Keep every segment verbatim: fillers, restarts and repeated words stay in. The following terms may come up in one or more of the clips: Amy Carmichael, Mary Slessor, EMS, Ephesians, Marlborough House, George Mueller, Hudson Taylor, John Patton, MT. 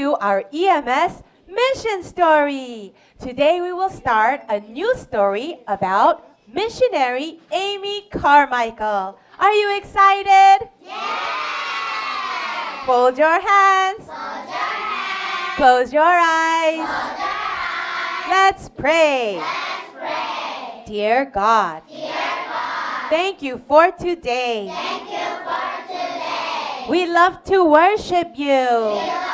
To our E M S mission story. Today we will start a new story about missionary Amy Carmichael. Are you excited? Yeah! Fold your hands. Fold your hands. Close your eyes. Close your eyes. Let's pray. Let's pray. Dear God. Dear God. Thank you for today. Thank you for today. We love to worship you. We love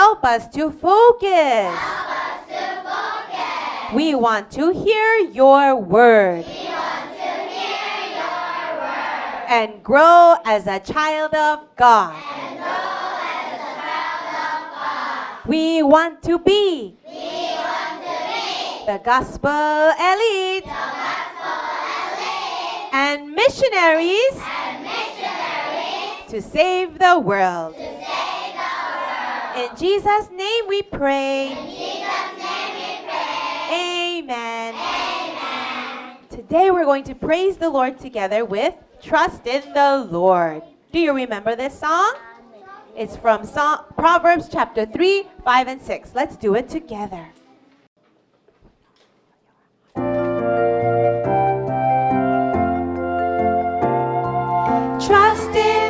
Help us to focus. Help us to focus. We want to hear your word. We want to hear your word. And grow as a child of God. And grow as a child of God. We want to be. We want to be. The gospel elite. The gospel elite. And missionaries. And missionaries. To save the world. In Jesus' name we pray. In Jesus' name we pray. Amen. Amen. Today we're going to praise the Lord together with Trust in the Lord. Do you remember this song? It's from Psalm, Proverbs chapter three, five, and six. Let's do it together. Trust in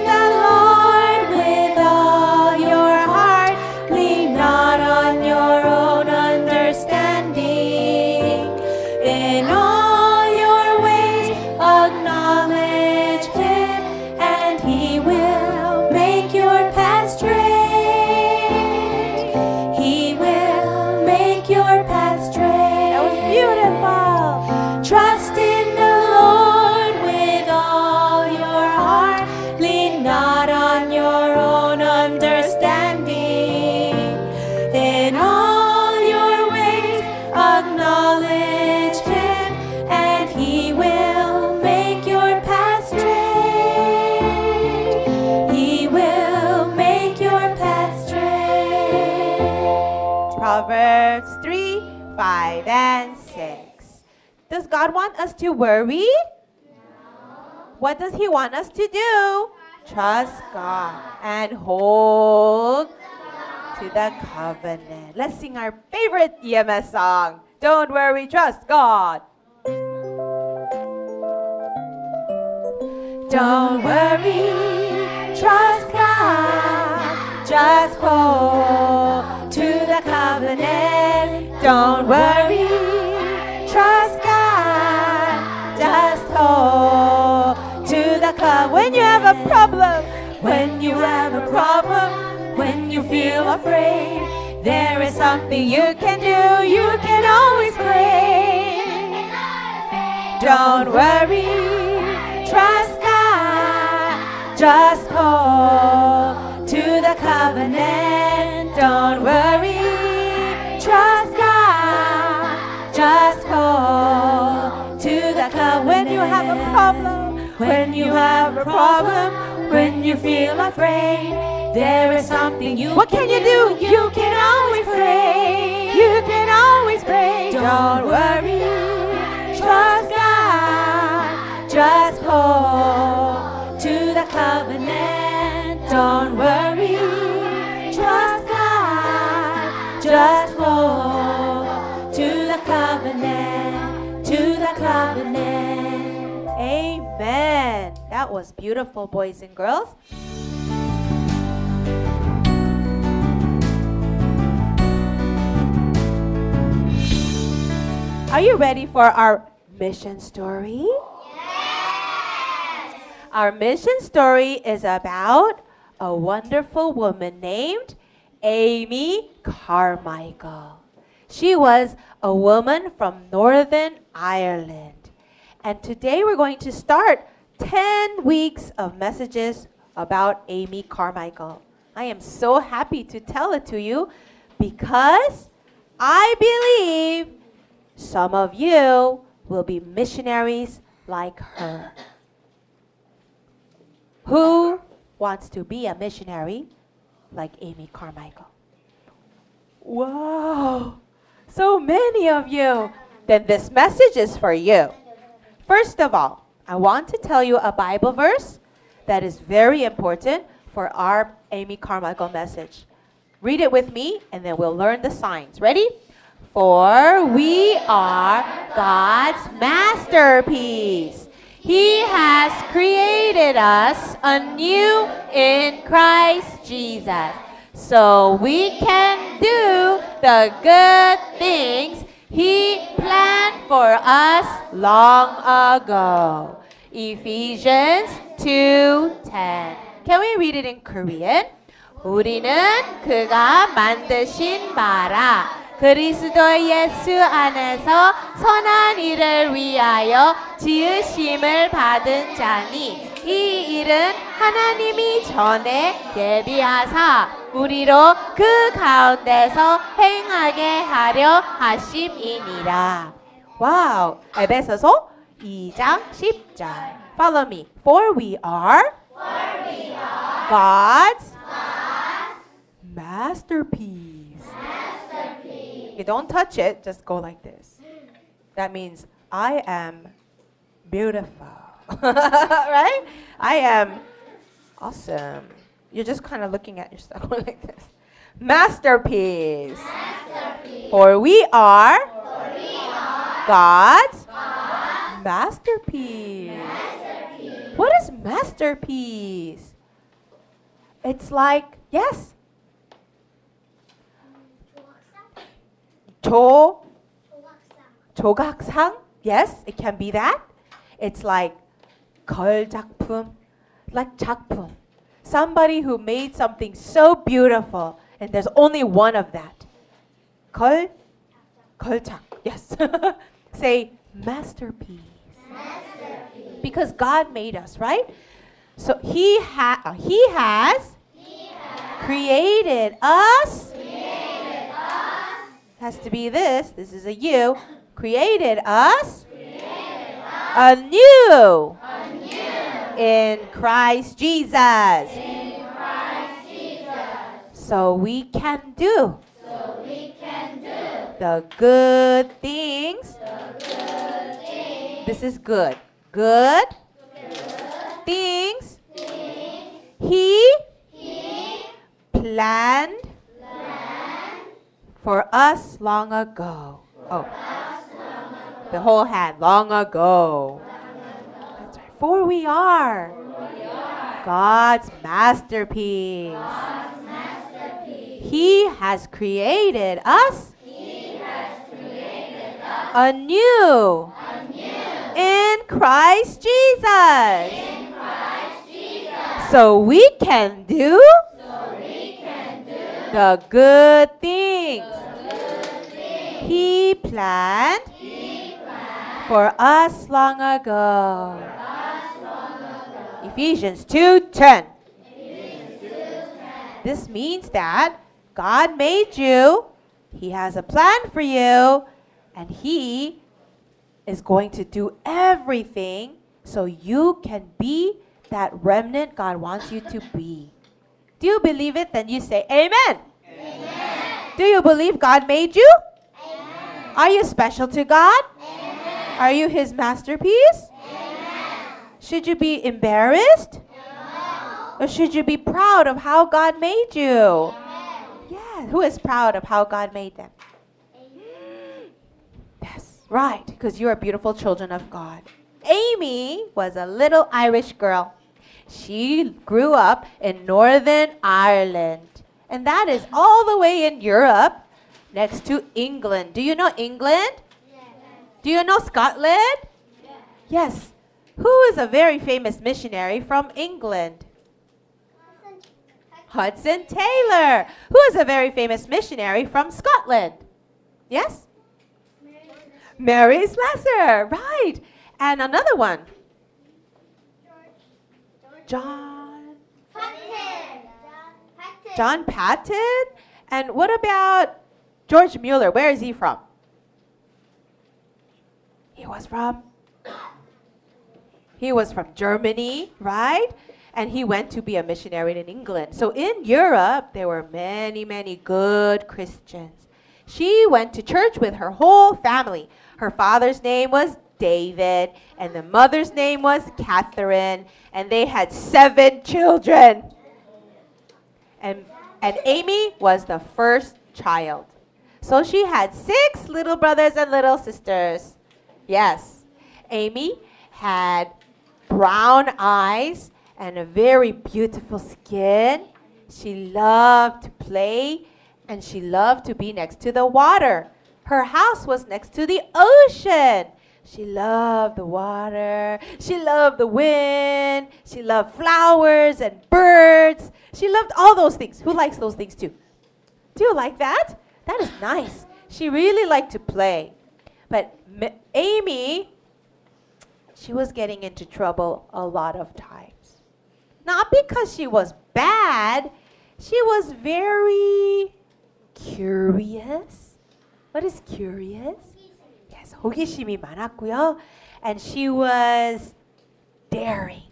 Proverbs three, five, and six. Does God want us to worry? No. What does He want us to do? Trust God and hold to the covenant. Let's sing our favorite E M S song. Don't worry, trust God. Don't worry, trust God. Just hold to the covenant. Don't worry, trust God, just hold to the covenant. When you have a problem, when you have a problem, when you feel afraid, there is something you can do, you can always pray. Don't worry, trust God, just hold to the covenant. Don't worry, trust God. Just hold to the covenant. When you have a problem, when you have a problem, when you feel afraid, there is something you what can you do? You can always pray. You can always pray. Don't worry, trust God. Just hold to the covenant. Don't worry, trust God. Just hold. Covenant, to the covenant. Amen. That was beautiful, boys and girls. Are you ready for our mission story? Yes. Our mission story is about a wonderful woman named Amy Carmichael. She was a woman from Northern Ireland. And today we're going to start ten weeks of messages about Amy Carmichael. I am so happy to tell it to you because I believe some of you will be missionaries like her. Who wants to be a missionary like Amy Carmichael? Wow! So many of you. Then this message is for you. First of all, I want to tell you a Bible verse that is very important for our Amy Carmichael message. Read it with me, and then we'll learn the signs. Ready? For we are God's masterpiece. He has created us anew in Christ Jesus, so we can do the good things He planned for us long ago. Ephesians two ten. Can we read it in Korean? 우리는 그가 만드신 바라 그리스도 예수 안에서 선한 일을 위하여 지으심을 받은 자니 이 일은 하나님이 전에 예비하사 우리로 그 가운데서 행하게 하려 하심이니라. 와우! 에베소서 이장 십절. Follow me. For we are, For we are God's, God's masterpiece. masterpiece. You don't touch it, just go like this. That means I am beautiful. Right? I am awesome. You're just kind of looking at yourself like this. Masterpiece. Masterpiece. For we are, For we are God's, God's masterpiece. masterpiece. What is masterpiece? It's like, yes. 조, 조각상. Yes, it can be that. It's like 걸작품, like 작품. Somebody who made something so beautiful, and there's only one of that. 걸, 걸작. Yes. Say masterpiece. Masterpiece. Because God made us, right? So He ha- uh, He has, he has created us. Has to be this. This is a you. Created us, Created us anew, anew in Christ Jesus. In Christ Jesus. So we can do. So we can do the good things. The good things. This is good. Good, good things. things. He, he planned. For us long ago. Oh, the whole hand. Long ago. That's right. For we are God's masterpiece. He has created us anew in Christ Jesus. So we can do the good things, the good things. He, planned he planned for us long ago. For us long ago. Ephesians two ten. Ephesians two ten. This means that God made you, He has a plan for you, and He is going to do everything so you can be that remnant God wants you to be. Do you believe it? Then you say, Amen. Amen. Do you believe God made you? Amen. Are you special to God? Amen. Are you His masterpiece? Amen. Should you be embarrassed? No. Or should you be proud of how God made you? Amen. Yeah. Who is proud of how God made them? Amen. Yes. Right. Because you are beautiful children of God. Amy was a little Irish girl. She grew up in Northern Ireland. And that is all the way in Europe, next to England. Do you know England? Yes. Do you know Scotland? Yes. yes. Who is a very famous missionary from England? Hudson, Hudson Taylor, who was a very famous missionary from Scotland. Yes? Mary Slessor, right. And another one. George. John. Patton. John Patton. And what about George Mueller? Where is he from? He was from? He was from Germany, right? And he went to be a missionary in England. So in Europe, there were many, many good Christians. She went to church with her whole family. Her father's name was David, and the mother's name was Catherine, and they had seven children. And, and Amy was the first child. So she had six little brothers and little sisters. Yes. Amy had brown eyes and a very beautiful skin. She loved to play, and she loved to be next to the water. Her house was next to the ocean. She loved the water. She loved the wind. She loved flowers and birds. She loved all those things. Who likes those things too? Do you like that? That is nice. She really liked to play. But M- Amy, she was getting into trouble a lot of times. Not because she was bad. She was very curious. What is curious? Yes, 호기심이 많았고요. And she was daring.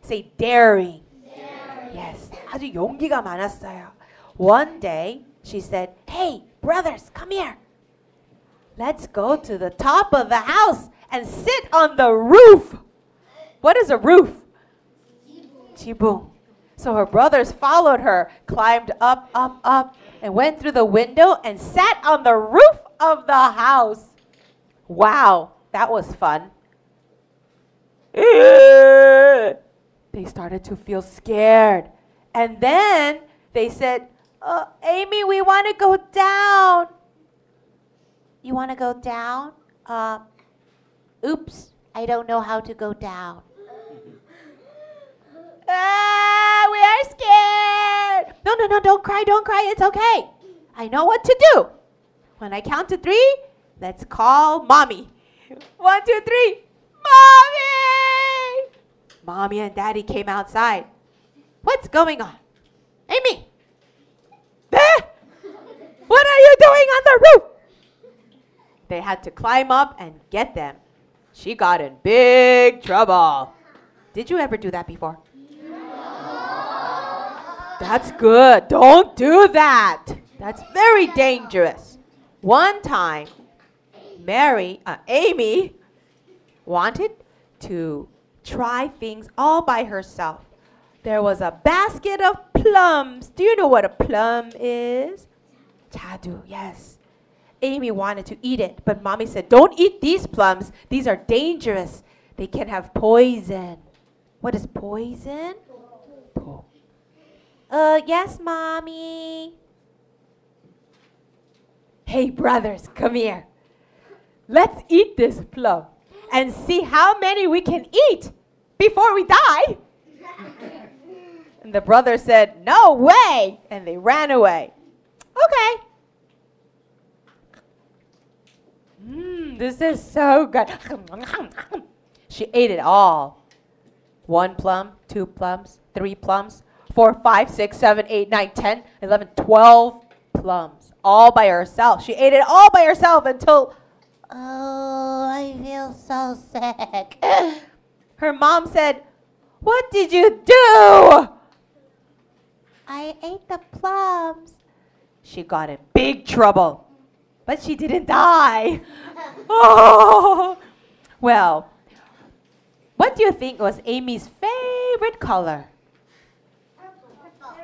Say daring. daring. Yes, 아주 용기가 많았어요. One day, she said, "Hey, brothers, come here. Let's go to the top of the house and sit on the roof." What is a roof? 지붕. So her brothers followed her, climbed up, up, up, and went through the window and sat on the roof of the house. Wow, that was fun. They started to feel scared. And then they said, oh, Amy, we want to go down. You want to go down? Uh, oops, I don't know how to go down. Ah, we are scared. No, no, no, don't cry, don't cry. It's okay. I know what to do. When I count to three, let's call mommy. One, two, three. Mommy! Mommy and daddy came outside. What's going on? Amy! Eh? What are you doing on the roof? They had to climb up and get them. She got in big trouble. Did you ever do that before? That's good. Don't do that. That's very dangerous. One time, Mary, uh, Amy wanted to try things all by herself. There was a basket of plums. Do you know what a plum is? Jadu, yes. Amy wanted to eat it, but mommy said, don't eat these plums. These are dangerous. They can have poison. What is poison? Po. Uh, yes, mommy. Hey, brothers, come here. Let's eat this plum and see how many we can eat before we die. And the brother said, no way. And they ran away. Okay. Mmm, this is so good. She ate it all. One plum, two plums, three plums. Four, five, six, seven, eight, nine, ten, eleven, twelve plums, all by herself. She ate it all by herself until, oh, I feel so sick. Her mom said, what did you do? I ate the plums. She got in big trouble, but she didn't die. Oh. Well, what do you think was Amy's favorite color?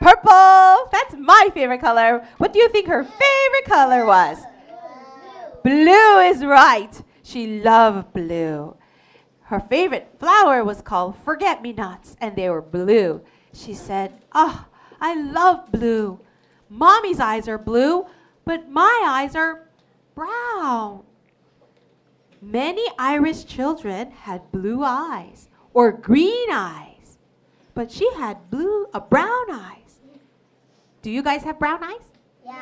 Purple. That's my favorite color. What do you think her favorite color was? Blue. Blue is right. She loved blue. Her favorite flower was called forget-me-nots, and they were blue. She said, oh, I love blue. Mommy's eyes are blue, but my eyes are brown. Many Irish children had blue eyes or green eyes, but she had blue, uh, brown eyes. Do you guys have brown eyes? Yeah.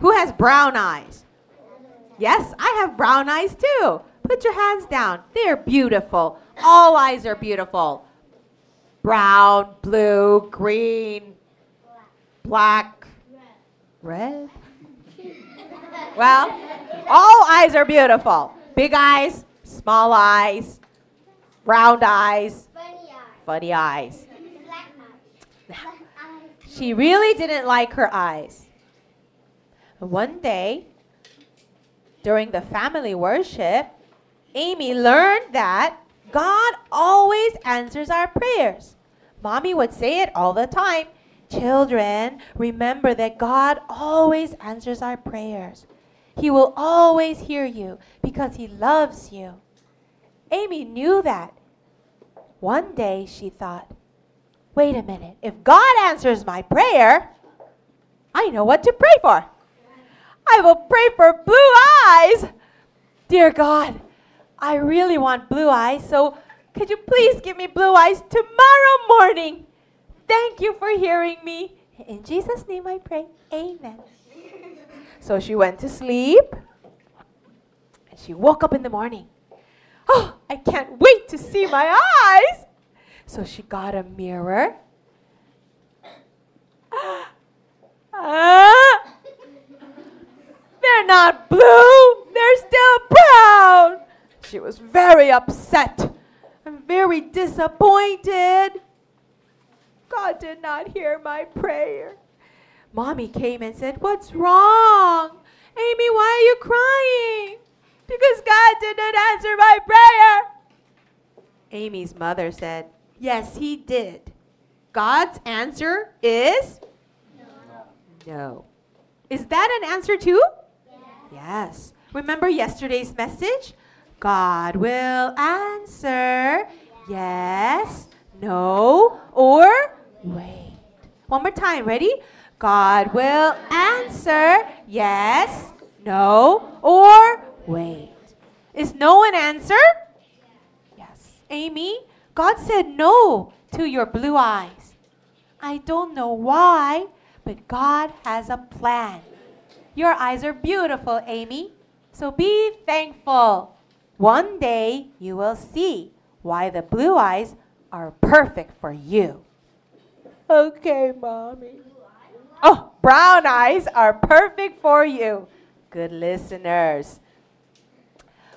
Who has brown eyes? Yes, I have brown eyes too. Put your hands down. They're beautiful. All eyes are beautiful. Brown, blue, green, black, red. Well, all eyes are beautiful. Big eyes, small eyes, round eyes, funny eyes. Funny eyes. She really didn't like her eyes. One day, during the family worship, Amy learned that God always answers our prayers. Mommy would say it all the time. Children, remember that God always answers our prayers. He will always hear you because He loves you. Amy knew that. One day she thought, wait a minute, if God answers my prayer, I know what to pray for. I will pray for blue eyes. Dear God, I really want blue eyes, so could you please give me blue eyes tomorrow morning? Thank you for hearing me. In Jesus' name I pray, amen. So she went to sleep, and she woke up in the morning. Oh, I can't wait to see my eyes. So she got a mirror. Ah, they're not blue, they're still brown. She was very upset and very disappointed. God did not hear my prayer. Mommy came and said, what's wrong? Amy, why are you crying? Because God did not answer my prayer. Amy's mother said, yes, He did. God's answer is? No. No. Is that an answer too? Yes. Yes. Remember yesterday's message? God will answer yes, no, or wait. One more time, ready? God will answer yes, no, or wait. Is no an answer? Yes. Amy, God said no to your blue eyes. I don't know why, but God has a plan. Your eyes are beautiful, Amy, so be thankful. One day you will see why the blue eyes are perfect for you. Okay, Mommy. Oh, brown eyes are perfect for you. Good listeners.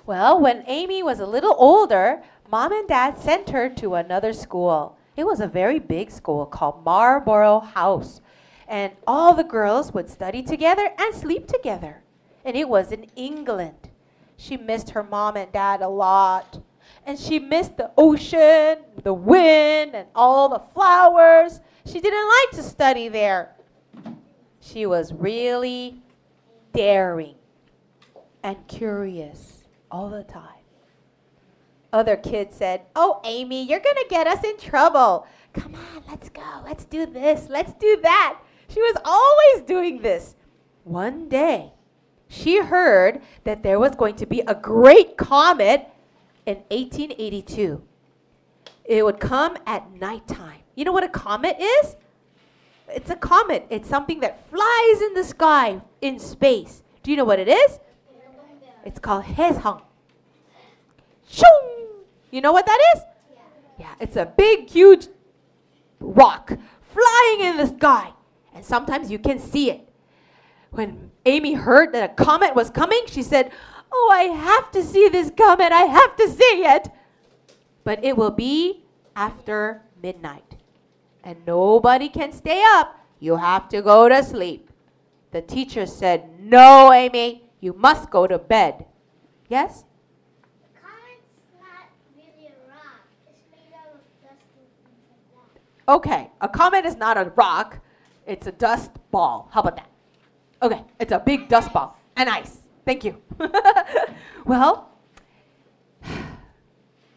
Well, when Amy was a little older, Mom and Dad sent her to another school. It was a very big school called Marlborough House. And all the girls would study together and sleep together. And it was in England. She missed her mom and dad a lot. And she missed the ocean, the wind, and all the flowers. She didn't like to study there. She was really daring and curious all the time. Other kids said, oh, Amy, you're going to get us in trouble. Come on, let's go. Let's do this. Let's do that. She was always doing this. One day, she heard that there was going to be a great comet in eighteen eighty-two. It would come at nighttime. You know what a comet is? It's a comet. It's something that flies in the sky, in space. Do you know what it is? It's called Hesang. Shung! You know what that is? Yeah, it's a big, huge rock flying in the sky. And sometimes you can see it. When Amy heard that a comet was coming, she said, oh, I have to see this comet. I have to see it. But it will be after midnight. And nobody can stay up. You have to go to sleep. The teacher said, no, Amy, you must go to bed. Yes? The comet's not really a rock. It's made out of dust and things like that. Okay, a comet is not a rock. It's a dust ball. How about that? Okay, it's a big dust ball and ice. Thank you. Well,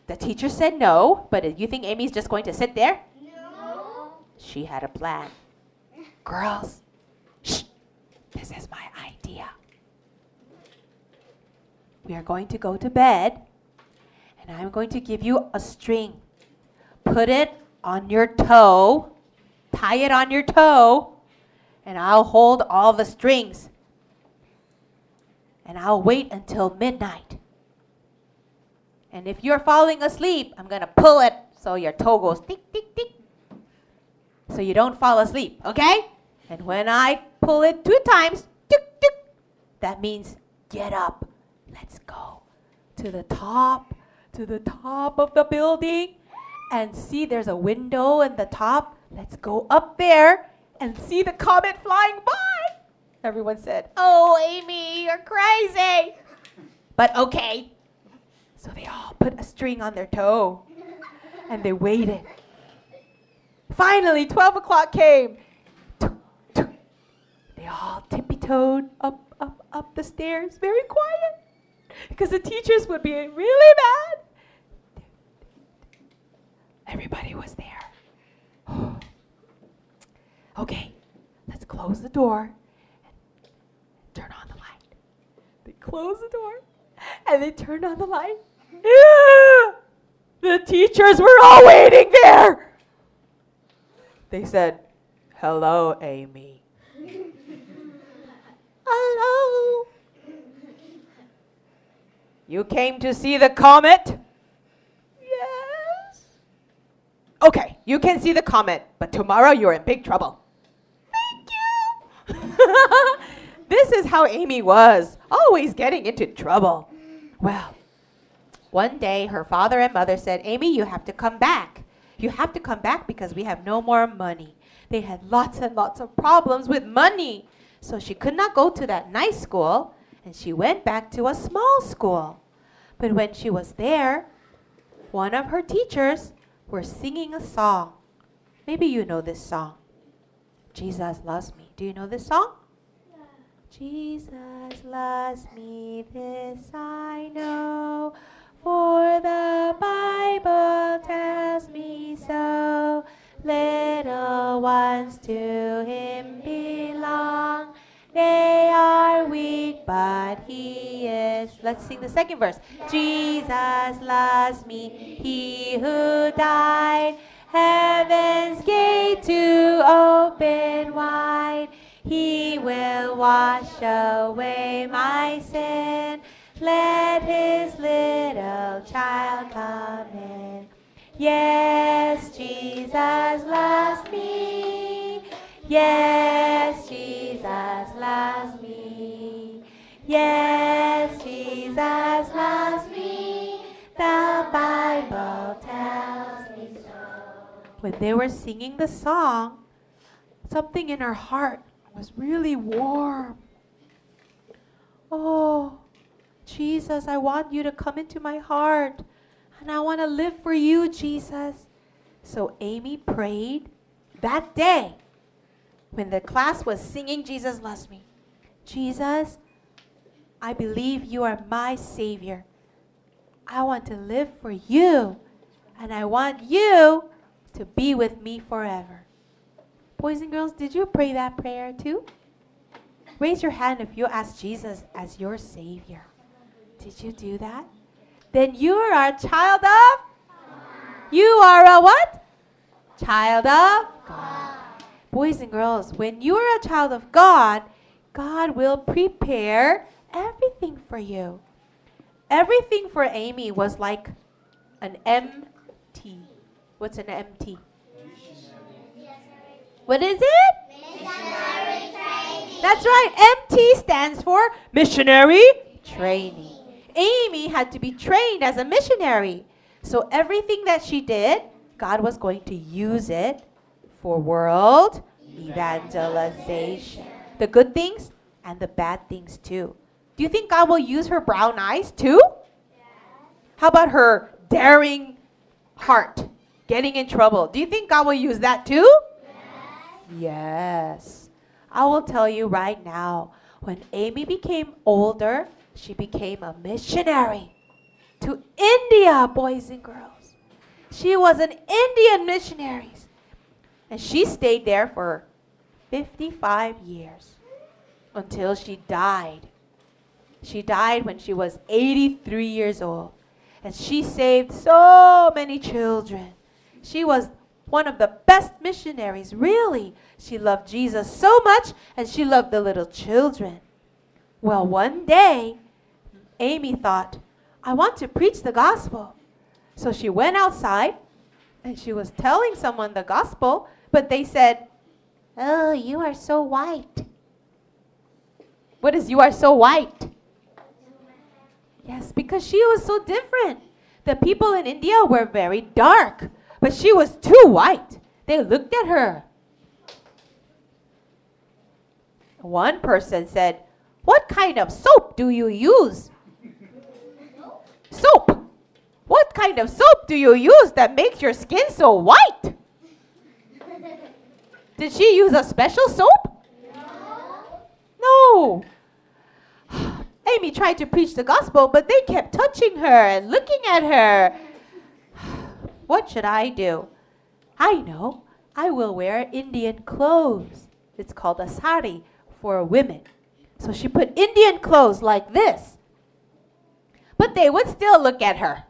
the teacher said no, but you think Amy's just going to sit there? No. She had a plan. Girls, shh, this is my idea. We are going to go to bed, and I'm going to give you a string. Put it on your toe, tie it on your toe, and I'll hold all the strings, and I'll wait until midnight. And if you're falling asleep, I'm going to pull it so your toe goes tick, tick, tick, so you don't fall asleep, okay? And when I pull it two times, tick, tick, that means get up. Let's go to the top, to the top of the building. And see, there's a window in the top. Let's go up there and see the comet flying by. Everyone said, oh, Amy, you're crazy. But okay. So they all put a string on their toe, and they waited. Finally, twelve o'clock came. They all tippy-toed up, up, up the stairs, very quiet, because the teachers would be really mad. Everybody was there. Okay, let's close the door and turn on the light. They close the door, and they turned on the light. The teachers were all waiting there. They said, hello, Amy. Hello. You came to see the comet? Yes. Okay, you can see the comet, but tomorrow you're in big trouble. Thank you. This is how Amy was, always getting into trouble. Well, one day her father and mother said, Amy, you have to come back. You have to come back because we have no more money. They had lots and lots of problems with money. So she could not go to that nice school, and she went back to a small school. But when she was there, one of her teachers were singing a song. Maybe you know this song. Jesus loves me. Do you know this song? Yeah. Jesus loves me, this I know, for the Bible tells me so. Little ones to him belong. They are weak, but he is. Let's sing the second verse. Jesus loves me, he who died. Heaven's gate to open wide. He will wash away my sin. Let his little child come in. Yes, Jesus loves me. Yes, Jesus loves me. Yes, Jesus loves me. The Bible tells me so. When they were singing the song, something in her heart was really warm. Oh, Jesus, I want you to come into my heart. And I want to live for you, Jesus. So Amy prayed that day when the class was singing Jesus Loves Me. Jesus, I believe you are my Savior. I want to live for you. And I want you to be with me forever. Boys and girls, did you pray that prayer too? Raise your hand if you asked Jesus as your Savior. Did you do that? Then you are a child of? You are a what? Child of God. Boys and girls, when you are a child of God, God will prepare everything for you. Everything for Amy was like an M T. What's an M T? What is it? Missionary training. That's right. M T stands for missionary training. Amy had to be trained as a missionary. So everything that she did, God was going to use it for world evangelization. The good things and the bad things too. Do you think God will use her brown eyes too? Yeah. How about her daring heart, getting in trouble? Do you think God will use that too? Yeah. Yes. I will tell you right now, when Amy became older, she became a missionary to India, boys and girls. She was an Indian missionary. And she stayed there for fifty-five years until she died. She died when she was eighty-three years old. And she saved so many children. She was one of the best missionaries, really. She loved Jesus so much, and she loved the little children. Well, one day, Amy thought, I want to preach the gospel. So she went outside, and she was telling someone the gospel, but they said, oh, you are so white. What is you are so white? Yes, because she was so different. The people in India were very dark, but she was too white. They looked at her. One person said, what kind of soap do you use? Soap. What kind of soap do you use that makes your skin so white? Did she use a special soap? No. No. Amy tried to preach the gospel, but they kept touching her and looking at her. What should I do? I know. I will wear Indian clothes. It's called a sari for women. So she put Indian clothes like this. But they would still look at her.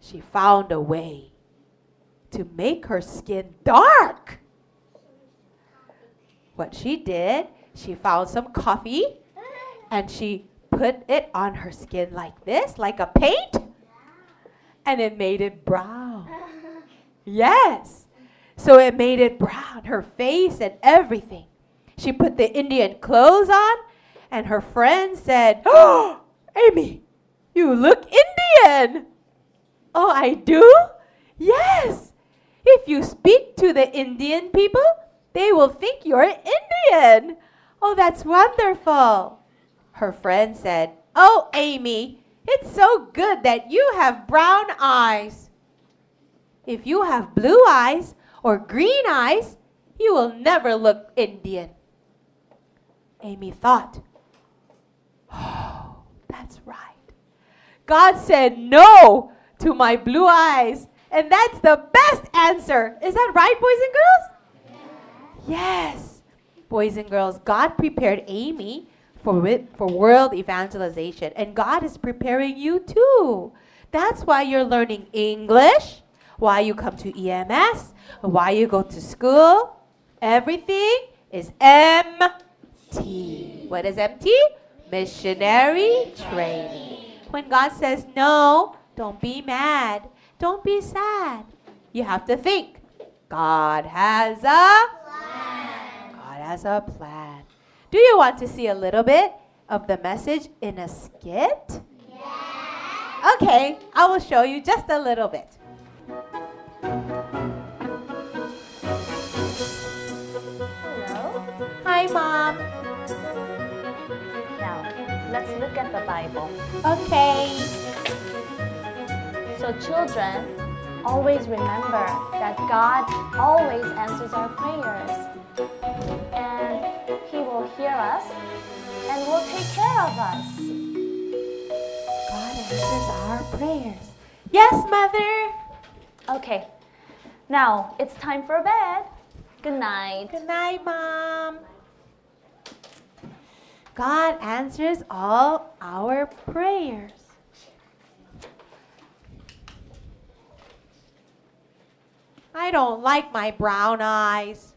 She found a way to make her skin dark. What she did, she found some coffee and she put it on her skin like this, like a paint, and it made it brown. Yes. So it made it brown, her face and everything. She put the Indian clothes on, and her friend said, oh, Amy, you look Indian. Oh, I do? Yes. If you speak to the Indian people, they will think you're Indian. Oh, that's wonderful. Her friend said, oh, Amy, it's so good that you have brown eyes. If you have blue eyes or green eyes, you will never look Indian. Amy thought, oh, that's right. God said no to my blue eyes, and that's the best answer. Is that right, boys and girls? Yeah. Yes. Boys and girls, God prepared Amy For, for world evangelization. And God is preparing you too. That's why you're learning English, why you come to E M S, why you go to school. Everything is M T. What is M T? Missionary training. When God says no, don't be mad. Don't be sad. You have to think, God has a plan. God has a plan. Do you want to see a little bit of the message in a skit? Yeah. Okay, I will show you just a little bit. Hello? Hi, Mom. Now, let's look at the Bible. Okay. So children, always remember that God always answers our prayers. And He will hear us and will take care of us. God answers our prayers. Yes, Mother. Okay. Now, it's time for bed. Good night. Good night, Mom. God answers all our prayers. I don't like my brown eyes.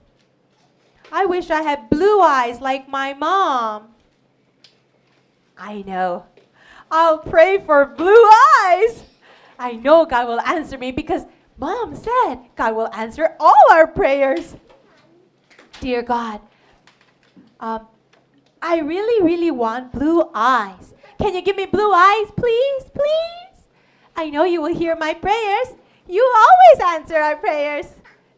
I wish I had blue eyes like my mom. I know. I'll pray for blue eyes. I know God will answer me because Mom said God will answer all our prayers. Dear God, um, I really, really want blue eyes. Can you give me blue eyes, please, please? I know you will hear my prayers. You always answer our prayers.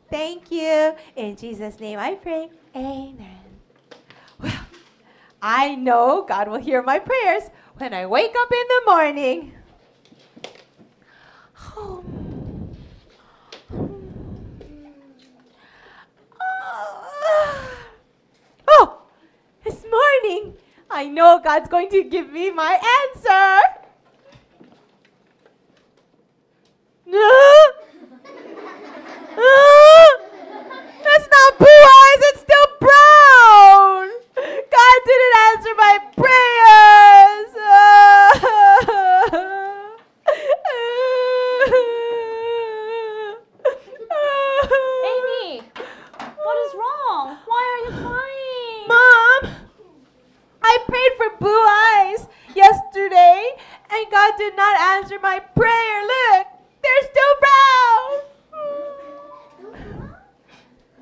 Thank you. In Jesus' name I pray. Amen. Well, I know God will hear my prayers when I wake up in the morning. Oh. Oh. Oh, it's morning. I know God's going to give me my answer. No. Oh, that's not blue eyes, it's still brown. God didn't answer my prayers. Oh. did not answer my prayer. Look, they're still brown.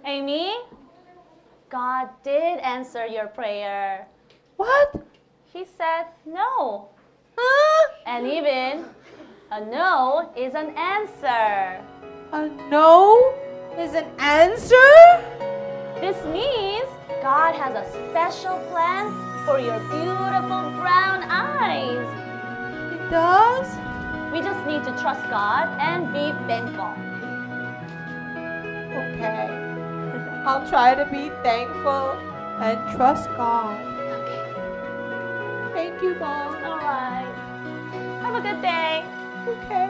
Amy, God did answer your prayer. What? He said no. Huh? And even a no is an answer. A no is an answer? This means God has a special plan for your beautiful brown eyes. He does? We just need to trust God and be thankful. Okay. I'll try to be thankful and trust God. Okay. Thank you, Mom. All right. Have a good day. Okay.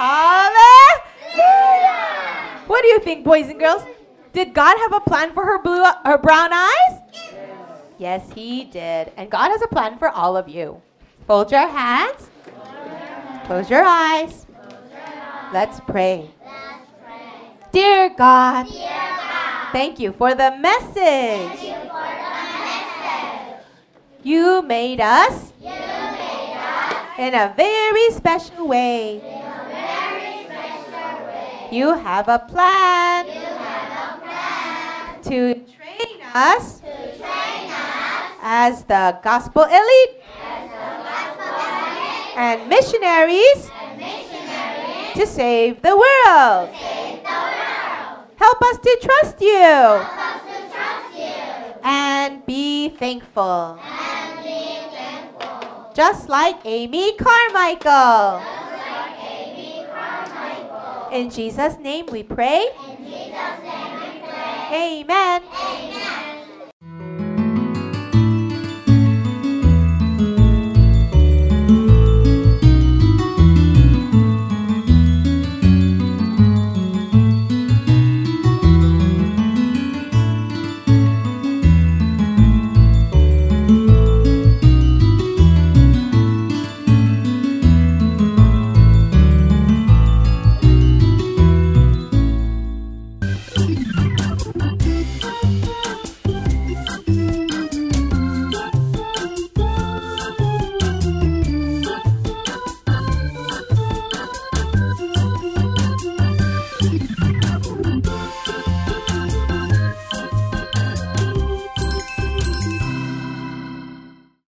Hallelujah! What do you think, boys and girls? Did God have a plan for her blue, her brown eyes? Yes, He did. And God has a plan for all of you. Fold your hands. Fold your hands. Close your eyes. Close your eyes. Let's pray. Let's pray. Dear God, Dear God, thank you for the message. Thank you for the message. You made us, you made us in a very special way. In a very special way. You have a plan. You have a plan. To train us. As the gospel elite, as the gospel elite and, missionaries and missionaries to save the world. Save the world. Help us to trust you, help us to trust you and, be thankful. and be thankful. Just like Amy Carmichael. Just like Amy Carmichael. In Jesus' name we pray. In Jesus' name we pray. Amen. Amen.